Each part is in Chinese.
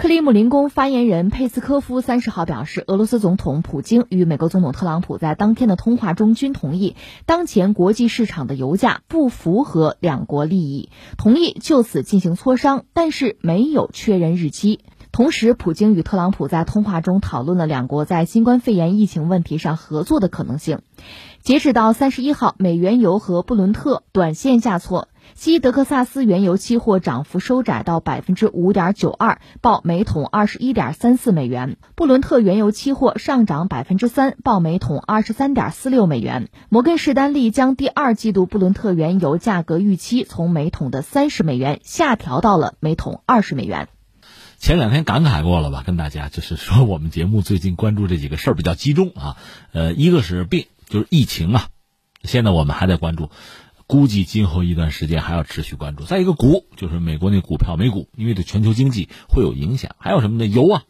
克里姆林宫发言人佩斯科夫30号表示，俄罗斯总统普京与美国总统特朗普在当天的通话中均同意，当前国际市场的油价不符合两国利益，同意就此进行磋商，但是没有确认日期。同时，普京与特朗普在通话中讨论了两国在新冠肺炎疫情问题上合作的可能性。截止到31号，美原油和布伦特短线下挫，西德克萨斯原油期货涨幅收窄到 5.92%， 报每桶 21.34 美元；布伦特原油期货上涨 3%， 报每桶 23.46 美元。摩根士丹利将第二季度布伦特原油价格预期从每桶的30美元下调到了每桶20美元。前两天感慨过了吧，跟大家就是说我们节目最近关注这几个事儿比较集中啊，一个是病，就是疫情啊，现在我们还在关注，估计今后一段时间还要持续关注。再一个股，就是美国那股票美股，因为对全球经济会有影响。还有什么呢？油啊，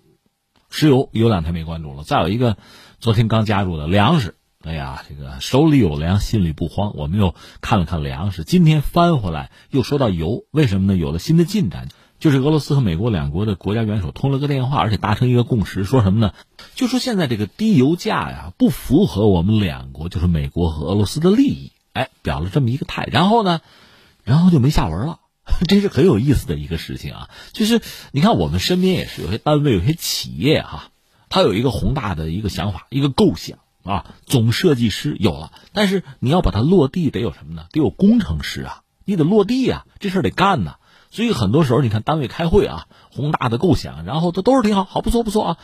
石油有2天没关注了。再有一个，昨天刚加入的粮食，哎呀，这个手里有粮，心里不慌。我们又看了看粮食，今天翻回来又说到油，为什么呢？有了新的进展。就是俄罗斯和美国两国的国家元首通了个电话，而且达成一个共识，说什么呢？就说现在这个低油价呀，不符合我们两国，就是美国和俄罗斯的利益。哎，表了这么一个态，然后呢，就没下文了。这是很有意思的一个事情啊。就是你看我们身边也是有些单位、有些企业啊，它有一个宏大的一个想法、一个构想啊，总设计师有了，但是你要把它落地，得有什么呢？得有工程师啊，你得落地啊，这事儿得干呐。所以很多时候你看单位开会啊，宏大的构想，然后这都是挺好，好不错啊，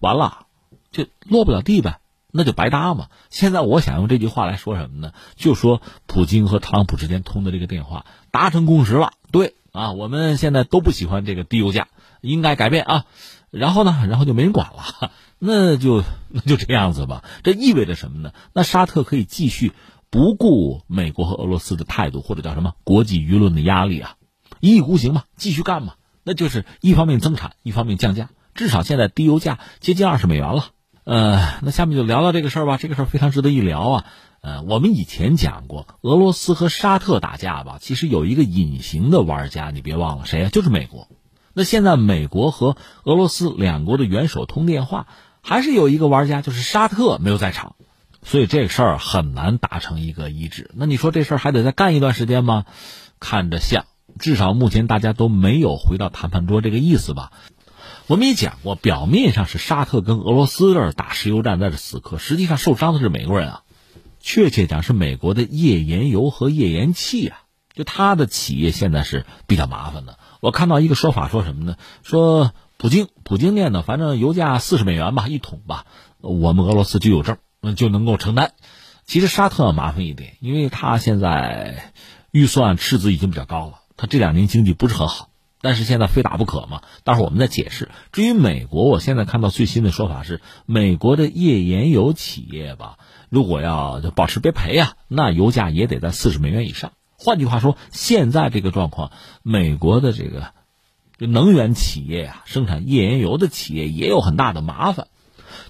完了就落不了地呗，那就白搭嘛。现在我想用这句话来说什么呢？就说普京和特朗普之间通的这个电话达成共识了，对啊，我们现在都不喜欢这个低油价，应该改变啊。然后呢，就没人管了，那就这样子吧。这意味着什么呢？那沙特可以继续不顾美国和俄罗斯的态度，或者叫什么国际舆论的压力啊，一意孤行嘛，继续干嘛，那就是一方面增产，一方面降价。至少现在低油价接近20美元了。那下面就聊聊这个事儿吧，这个事儿非常值得一聊啊。我们以前讲过，俄罗斯和沙特打架吧，其实有一个隐形的玩家，你别忘了谁啊？就是美国。那现在美国和俄罗斯两国的元首通电话，还是有一个玩家，就是沙特没有在场。所以这事儿很难达成一个一致。那你说这事儿还得再干一段时间吗？看着像。至少目前大家都没有回到谈判桌这个意思吧。我们也讲过，表面上是沙特跟俄罗斯这打石油战在这死磕，实际上受伤的是美国人啊，确切讲是美国的页岩油和页岩气啊，就他的企业现在是比较麻烦的。我看到一个说法说什么呢？说普京念的，反正油价40美元吧，一桶吧，我们俄罗斯就有证，就能够承担。其实沙特要麻烦一点，因为他现在预算赤字已经比较高了，他这2年经济不是很好，但是现在非打不可嘛，待会儿我们再解释。至于美国，我现在看到最新的说法是，美国的页岩油企业吧，如果要保持别赔啊，那油价也得在40美元以上。换句话说，现在这个状况，美国的这个能源企业啊，生产页岩油的企业也有很大的麻烦，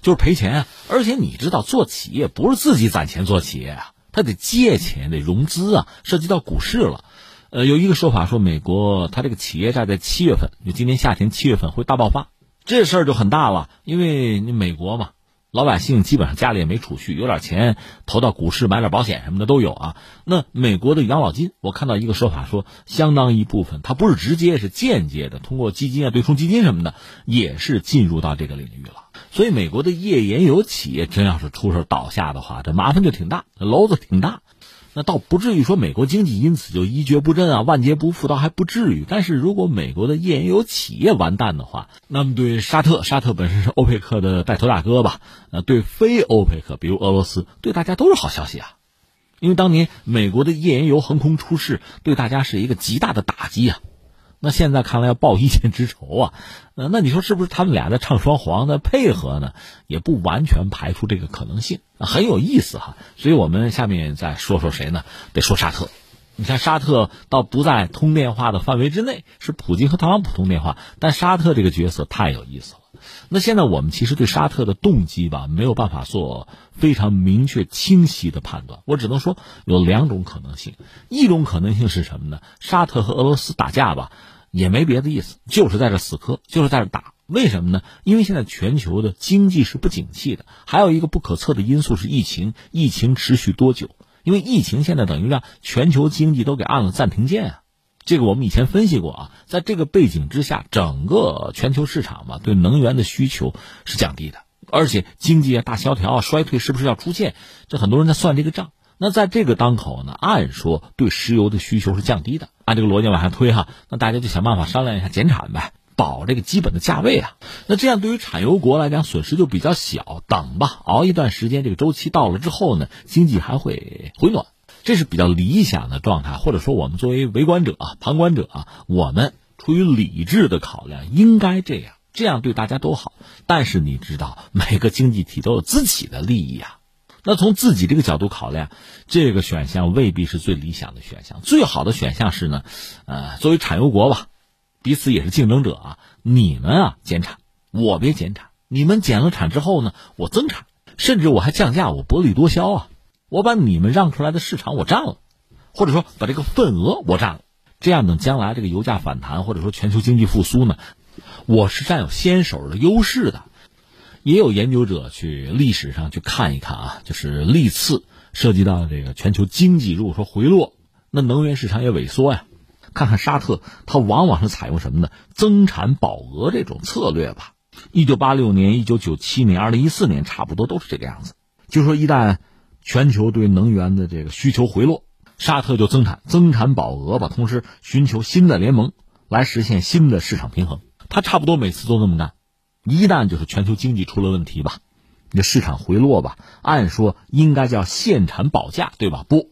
就是赔钱。而且你知道，做企业不是自己攒钱做企业啊，他得借钱，得融资啊，涉及到股市了。有一个说法说，美国它这个企业债在7月份，就今年夏天7月份会大爆发，这事儿就很大了。因为美国嘛，老百姓基本上家里也没储蓄，有点钱投到股市买点保险什么的都有啊。那美国的养老金，我看到一个说法说，相当一部分它不是直接是间接的，通过基金啊、对冲基金什么的，也是进入到这个领域了。所以美国的页岩油企业真要是出手倒下的话，这麻烦就挺大，篓子挺大。那倒不至于说美国经济因此就一蹶不振啊，万劫不复，倒还不至于。但是如果美国的页岩油企业完蛋的话，那么对沙特本身是欧佩克的带头大哥吧，对非欧佩克，比如俄罗斯，对大家都是好消息啊。因为当年美国的页岩油横空出世，对大家是一个极大的打击啊。那现在看来要报一箭之仇啊，那你说是不是他们俩在唱双簧的配合呢？也不完全排除这个可能性，很有意思哈。所以我们下面再说说谁呢？得说沙特。你看沙特倒不在通电话的范围之内，是普京和特朗普通电话，但沙特这个角色太有意思了。那现在我们其实对沙特的动机吧，没有办法做非常明确清晰的判断，我只能说有2种可能性。一种可能性是什么呢？沙特和俄罗斯打架吧，也没别的意思，就是在这死磕，就是在这打。为什么呢？因为现在全球的经济是不景气的，还有一个不可测的因素是疫情，疫情持续多久？因为疫情现在等于让全球经济都给按了暂停键啊。这个我们以前分析过啊，在这个背景之下，整个全球市场嘛，对能源的需求是降低的，而且经济大萧条衰退是不是要出现？这很多人在算这个账。那在这个当口呢，按说对石油的需求是降低的，按这个逻辑往下推哈，那大家就想办法商量一下减产呗，保这个基本的价位啊。那这样对于产油国来讲损失就比较小，等吧，熬一段时间，这个周期到了之后呢，经济还会回暖。这是比较理想的状态，或者说我们作为围观者啊、旁观者啊，我们出于理智的考量，应该这样，这样对大家都好。但是你知道，每个经济体都有自己的利益啊。那从自己这个角度考量，这个选项未必是最理想的选项。最好的选项是呢，作为产油国吧，彼此也是竞争者啊，你们啊减产，我别减产；你们减了产之后呢，我增产，甚至我还降价，我薄利多销啊。我把你们让出来的市场我占了，或者说把这个份额我占了，这样等将来这个油价反弹或者说全球经济复苏呢，我是占有先手的优势的。也有研究者去历史上去看一看啊，就是历次涉及到这个全球经济如果说回落，那能源市场也萎缩呀，看看沙特，它往往是采用什么呢？增产保额这种策略吧。1986年、1997年、2014年差不多都是这个样子。就说一旦全球对能源的这个需求回落，沙特就增产，增产保额吧，同时寻求新的联盟来实现新的市场平衡。他差不多每次都这么干。一旦就是全球经济出了问题吧，你的市场回落吧，按说应该叫限产保价，对吧？不，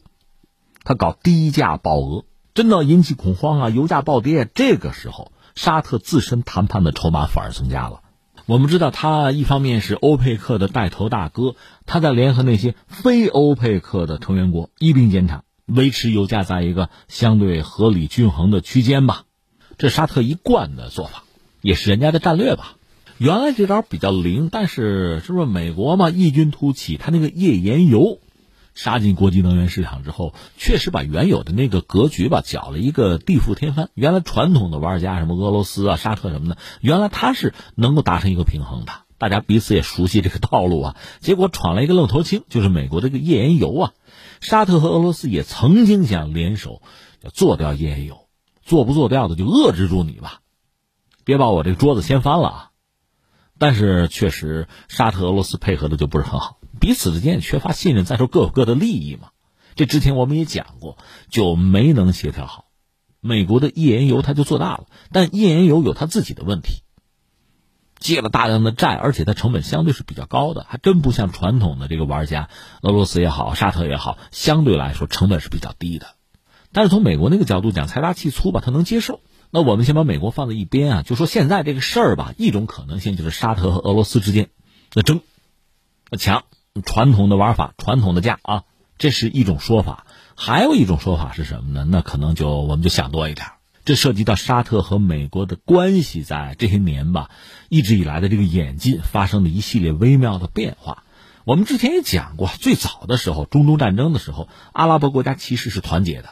他搞低价保额，真的引起恐慌啊，油价暴跌，这个时候沙特自身谈判的筹码反而增加了。我们知道，他一方面是欧佩克的带头大哥，他在联合那些非欧佩克的成员国一并减产，维持油价在一个相对合理均衡的区间吧。这沙特一贯的做法，也是人家的战略吧。原来这招比较灵，但是是不是美国嘛，异军突起，他那个页岩油杀进国际能源市场之后，确实把原有的那个格局吧搅了一个地覆天翻。原来传统的玩家什么俄罗斯啊、沙特什么的，原来他是能够达成一个平衡的，大家彼此也熟悉这个套路啊。结果闯了一个愣头青，就是美国这个页岩油啊。沙特和俄罗斯也曾经想联手做掉页岩油，做不做掉的就遏制住你吧，别把我这个桌子掀翻了啊。但是确实沙特俄罗斯配合的就不是很好，彼此之间也缺乏信任，再说各有各的利益嘛。这之前我们也讲过，就没能协调好。美国的页岩油它就做大了，但页岩油有它自己的问题，借了大量的债，而且它成本相对是比较高的，还真不像传统的这个玩家俄罗斯也好、沙特也好，相对来说成本是比较低的。但是从美国那个角度讲，财大气粗吧，他能接受。那我们先把美国放在一边啊，就说现在这个事儿吧，一种可能性就是沙特和俄罗斯之间的争、抢，传统的玩法、传统的价啊，这是一种说法。还有一种说法是什么呢？那可能我们就想多一点，这涉及到沙特和美国的关系在这些年吧，一直以来的这个演进发生的一系列微妙的变化。我们之前也讲过，最早的时候，中东战争的时候，阿拉伯国家其实是团结的。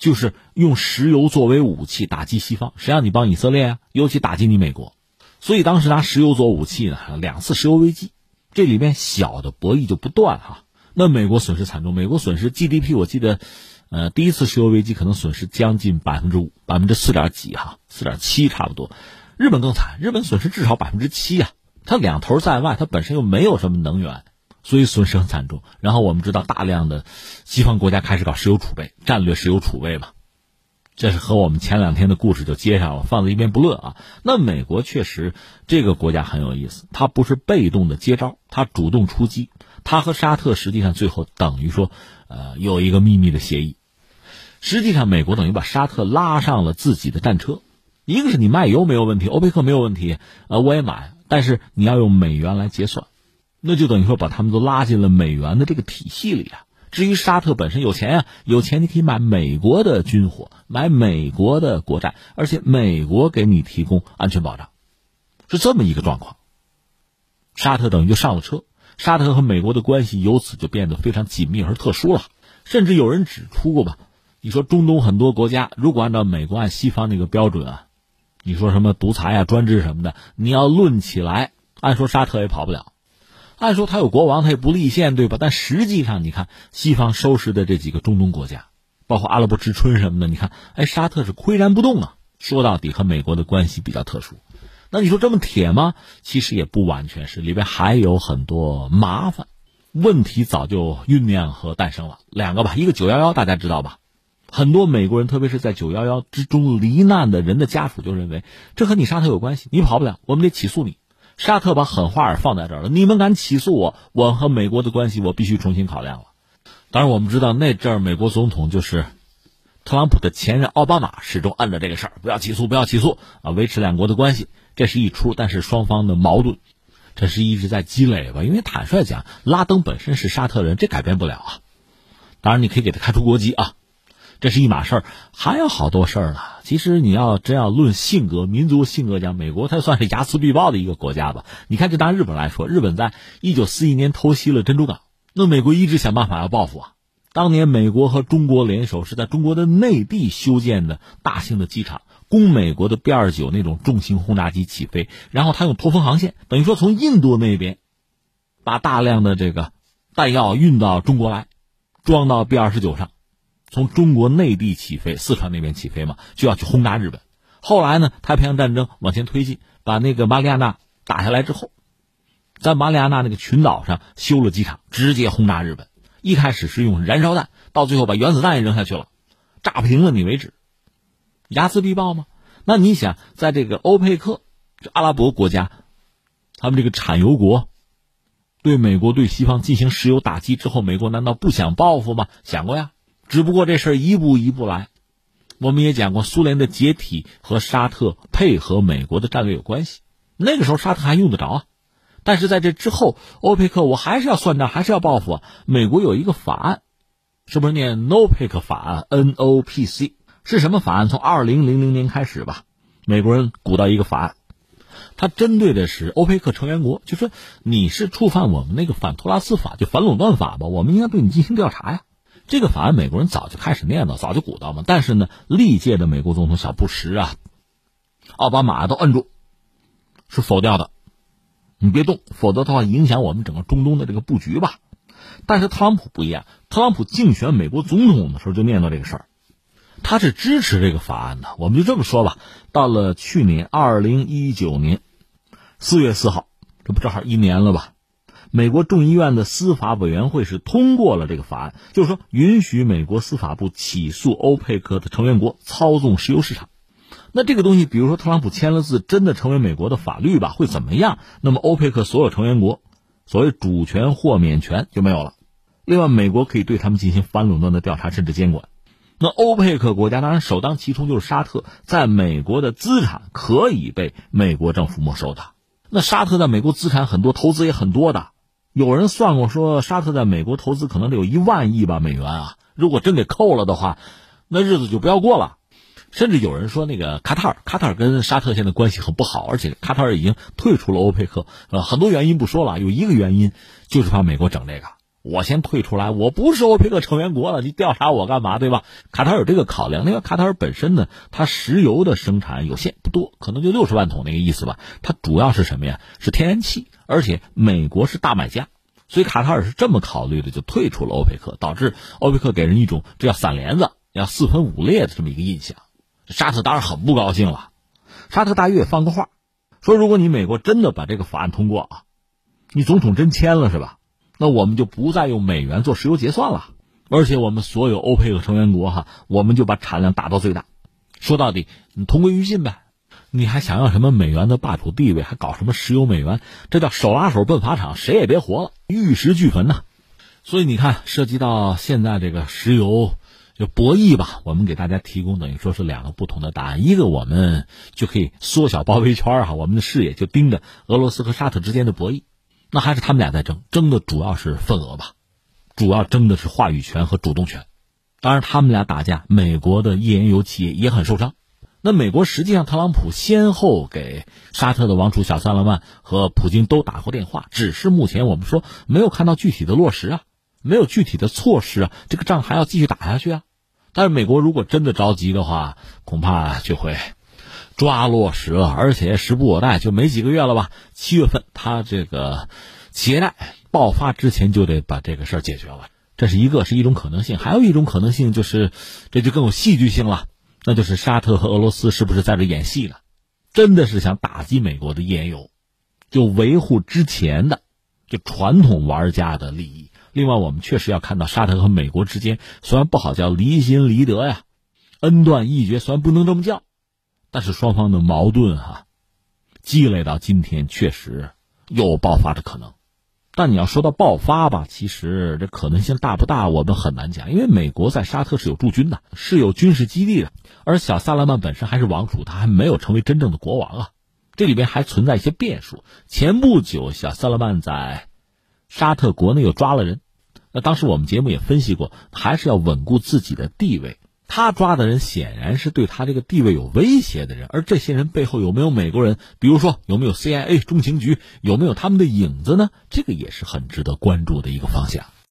就是用石油作为武器打击西方，谁让你帮以色列啊，尤其打击你美国。所以当时拿石油做武器呢，两次石油危机，这里面小的博弈就不断哈。那美国损失惨重，美国损失 GDP 我记得第一次石油危机可能损失将近 5%， 4.几哈 4.7 差不多。日本更惨，日本损失至少 7% 啊，它两头在外，它本身又没有什么能源。所以损失很惨重，然后我们知道大量的西方国家开始搞石油储备，战略石油储备吧，这是和我们前两天的故事就接上了，放在一边不论啊。那美国确实这个国家很有意思，它不是被动的接招，它主动出击，它和沙特实际上最后等于说有一个秘密的协议，实际上美国等于把沙特拉上了自己的战车，一个是你卖油没有问题，欧佩克没有问题，我也买，但是你要用美元来结算，那就等于说把他们都拉进了美元的这个体系里啊。至于沙特本身有钱啊，有钱你可以买美国的军火，买美国的国债，而且美国给你提供安全保障，是这么一个状况。沙特等于就上了车，沙特和美国的关系由此就变得非常紧密而特殊了。甚至有人指出过吧，你说中东很多国家如果按照美国按西方那个标准啊，你说什么独裁啊、专制什么的，你要论起来，按说沙特也跑不了，按说他有国王他也不立宪，对吧？但实际上你看西方收拾的这几个中东国家，包括阿拉伯之春什么的，你看沙特是岿然不动啊。说到底和美国的关系比较特殊，那你说这么铁吗？其实也不完全是，里边还有很多麻烦问题早就酝酿和诞生了。两个吧，一个911大家知道吧，很多美国人特别是在911之中罹难的人的家属就认为这和你沙特有关系，你跑不了，我们得起诉你。沙特把狠话放在这儿了，你们敢起诉我，我和美国的关系我必须重新考量了。当然我们知道那阵儿美国总统就是特朗普的前任奥巴马，始终按着这个事儿，不要起诉不要起诉啊，维持两国的关系，这是一出。但是双方的矛盾这是一直在积累吧，因为坦率讲拉登本身是沙特人，这改变不了啊。当然你可以给他开除国籍啊，这是一码事儿，还有好多事儿呢。其实你要真要论性格民族性格讲，美国它算是睚眦必报的一个国家吧。你看这拿日本来说，日本在1941年偷袭了珍珠港，那美国一直想办法要报复啊。当年美国和中国联手是在中国的内地修建的大型的机场，供美国的 B29 那种重型轰炸机起飞，然后他用驼峰航线，等于说从印度那边把大量的这个弹药运到中国来，装到 B29 上，从中国内地起飞，四川那边起飞嘛，就要去轰炸日本。后来呢，太平洋战争往前推进，把那个马里亚纳打下来之后，在马里亚纳那个群岛上修了机场，直接轰炸日本。一开始是用燃烧弹，到最后把原子弹也扔下去了，炸平了你为止。睚眦必报吗？那你想在这个欧佩克这阿拉伯国家，他们这个产油国对美国对西方进行石油打击之后，美国难道不想报复吗？想过呀，只不过这事儿一步一步来。我们也讲过苏联的解体和沙特配合美国的战略有关系，那个时候沙特还用得着啊。但是在这之后，欧佩克我还是要算账，还是要报复啊。美国有一个法案，是不是念 NOPEC 法案 NOPC 是什么法案？从2000年开始吧，美国人鼓捣一个法案，它针对的是欧佩克成员国，就说你是触犯我们那个反托拉斯法，就反垄断法吧，我们应该对你进行调查呀。这个法案美国人早就开始念叨，早就鼓捣嘛。但是呢，历届的美国总统小布什啊、奥巴马都摁住，是否掉的，你别动，否则的话影响我们整个中东的这个布局吧。但是特朗普不一样，特朗普竞选美国总统的时候就念叨这个事儿，他是支持这个法案的。我们就这么说吧，到了去年2019年4月4号，这不正好1年了吧，美国众议院的司法委员会是通过了这个法案，就是说允许美国司法部起诉欧佩克的成员国操纵石油市场。那这个东西比如说特朗普签了字，真的成为美国的法律吧，会怎么样？那么欧佩克所有成员国所谓主权豁免权就没有了。另外美国可以对他们进行反垄断的调查甚至监管。那欧佩克国家当然首当其冲就是沙特，在美国的资产可以被美国政府没收的。那沙特在美国资产很多，投资也很多的，有人算过说沙特在美国投资可能得有1万亿吧美元啊，如果真给扣了的话，那日子就不要过了。甚至有人说那个卡塔尔跟沙特现在关系很不好，而且卡塔尔已经退出了欧佩克，很多原因不说了，有一个原因就是怕美国整这个，我先退出来，我不是欧佩克成员国了，你调查我干嘛，对吧？卡塔尔有这个考量。另外卡塔尔本身呢，它石油的生产有限，不多，可能就60万桶那个意思吧，它主要是什么呀？是天然气，而且美国是大买家，所以卡塔尔是这么考虑的，就退出了欧佩克，导致欧佩克给人一种这叫散帘子，要四分五裂的这么一个印象。沙特当然很不高兴了，沙特大约也放个话，说如果你美国真的把这个法案通过啊，你总统真签了是吧？那我们就不再用美元做石油结算了，而且我们所有欧佩克成员国我们就把产量打到最大。说到底，你同归于尽呗，你还想要什么美元的霸主地位，还搞什么石油美元，这叫手拉手奔法场，谁也别活了，玉石俱焚呐。所以你看，涉及到现在这个石油就博弈吧，我们给大家提供等于说是两个不同的答案。一个我们就可以缩小包围圈我们的视野就盯着俄罗斯和沙特之间的博弈，那还是他们俩在争的主要是份额吧，主要争的是话语权和主动权。当然他们俩打架，美国的页岩油企业也很受伤。那美国实际上特朗普先后给沙特的王储小萨勒曼和普京都打过电话，只是目前我们说没有看到具体的落实没有具体的措施这个仗还要继续打下去但是美国如果真的着急的话，恐怕就会抓落实了，而且时不我待，就没几个月了吧。7月份，他这个企业债爆发之前就得把这个事儿解决了。这是一种可能性，还有一种可能性就是，这就更有戏剧性了，那就是沙特和俄罗斯是不是在这演戏呢？真的是想打击美国的页岩油，就维护之前的就传统玩家的利益。另外，我们确实要看到沙特和美国之间虽然不好叫离心离德呀，恩断义绝，虽然不能这么叫。但是双方的矛盾积累到今天确实有爆发的可能。但你要说到爆发吧，其实这可能性大不大我们很难讲，因为美国在沙特是有驻军的，是有军事基地的，而小萨勒曼本身还是王储，他还没有成为真正的国王啊，这里边还存在一些变数。前不久小萨勒曼在沙特国内又抓了人，那当时我们节目也分析过，还是要稳固自己的地位。他抓的人显然是对他这个地位有威胁的人，而这些人背后有没有美国人，比如说有没有 CIA 中情局，有没有他们的影子呢？这个也是很值得关注的一个方向。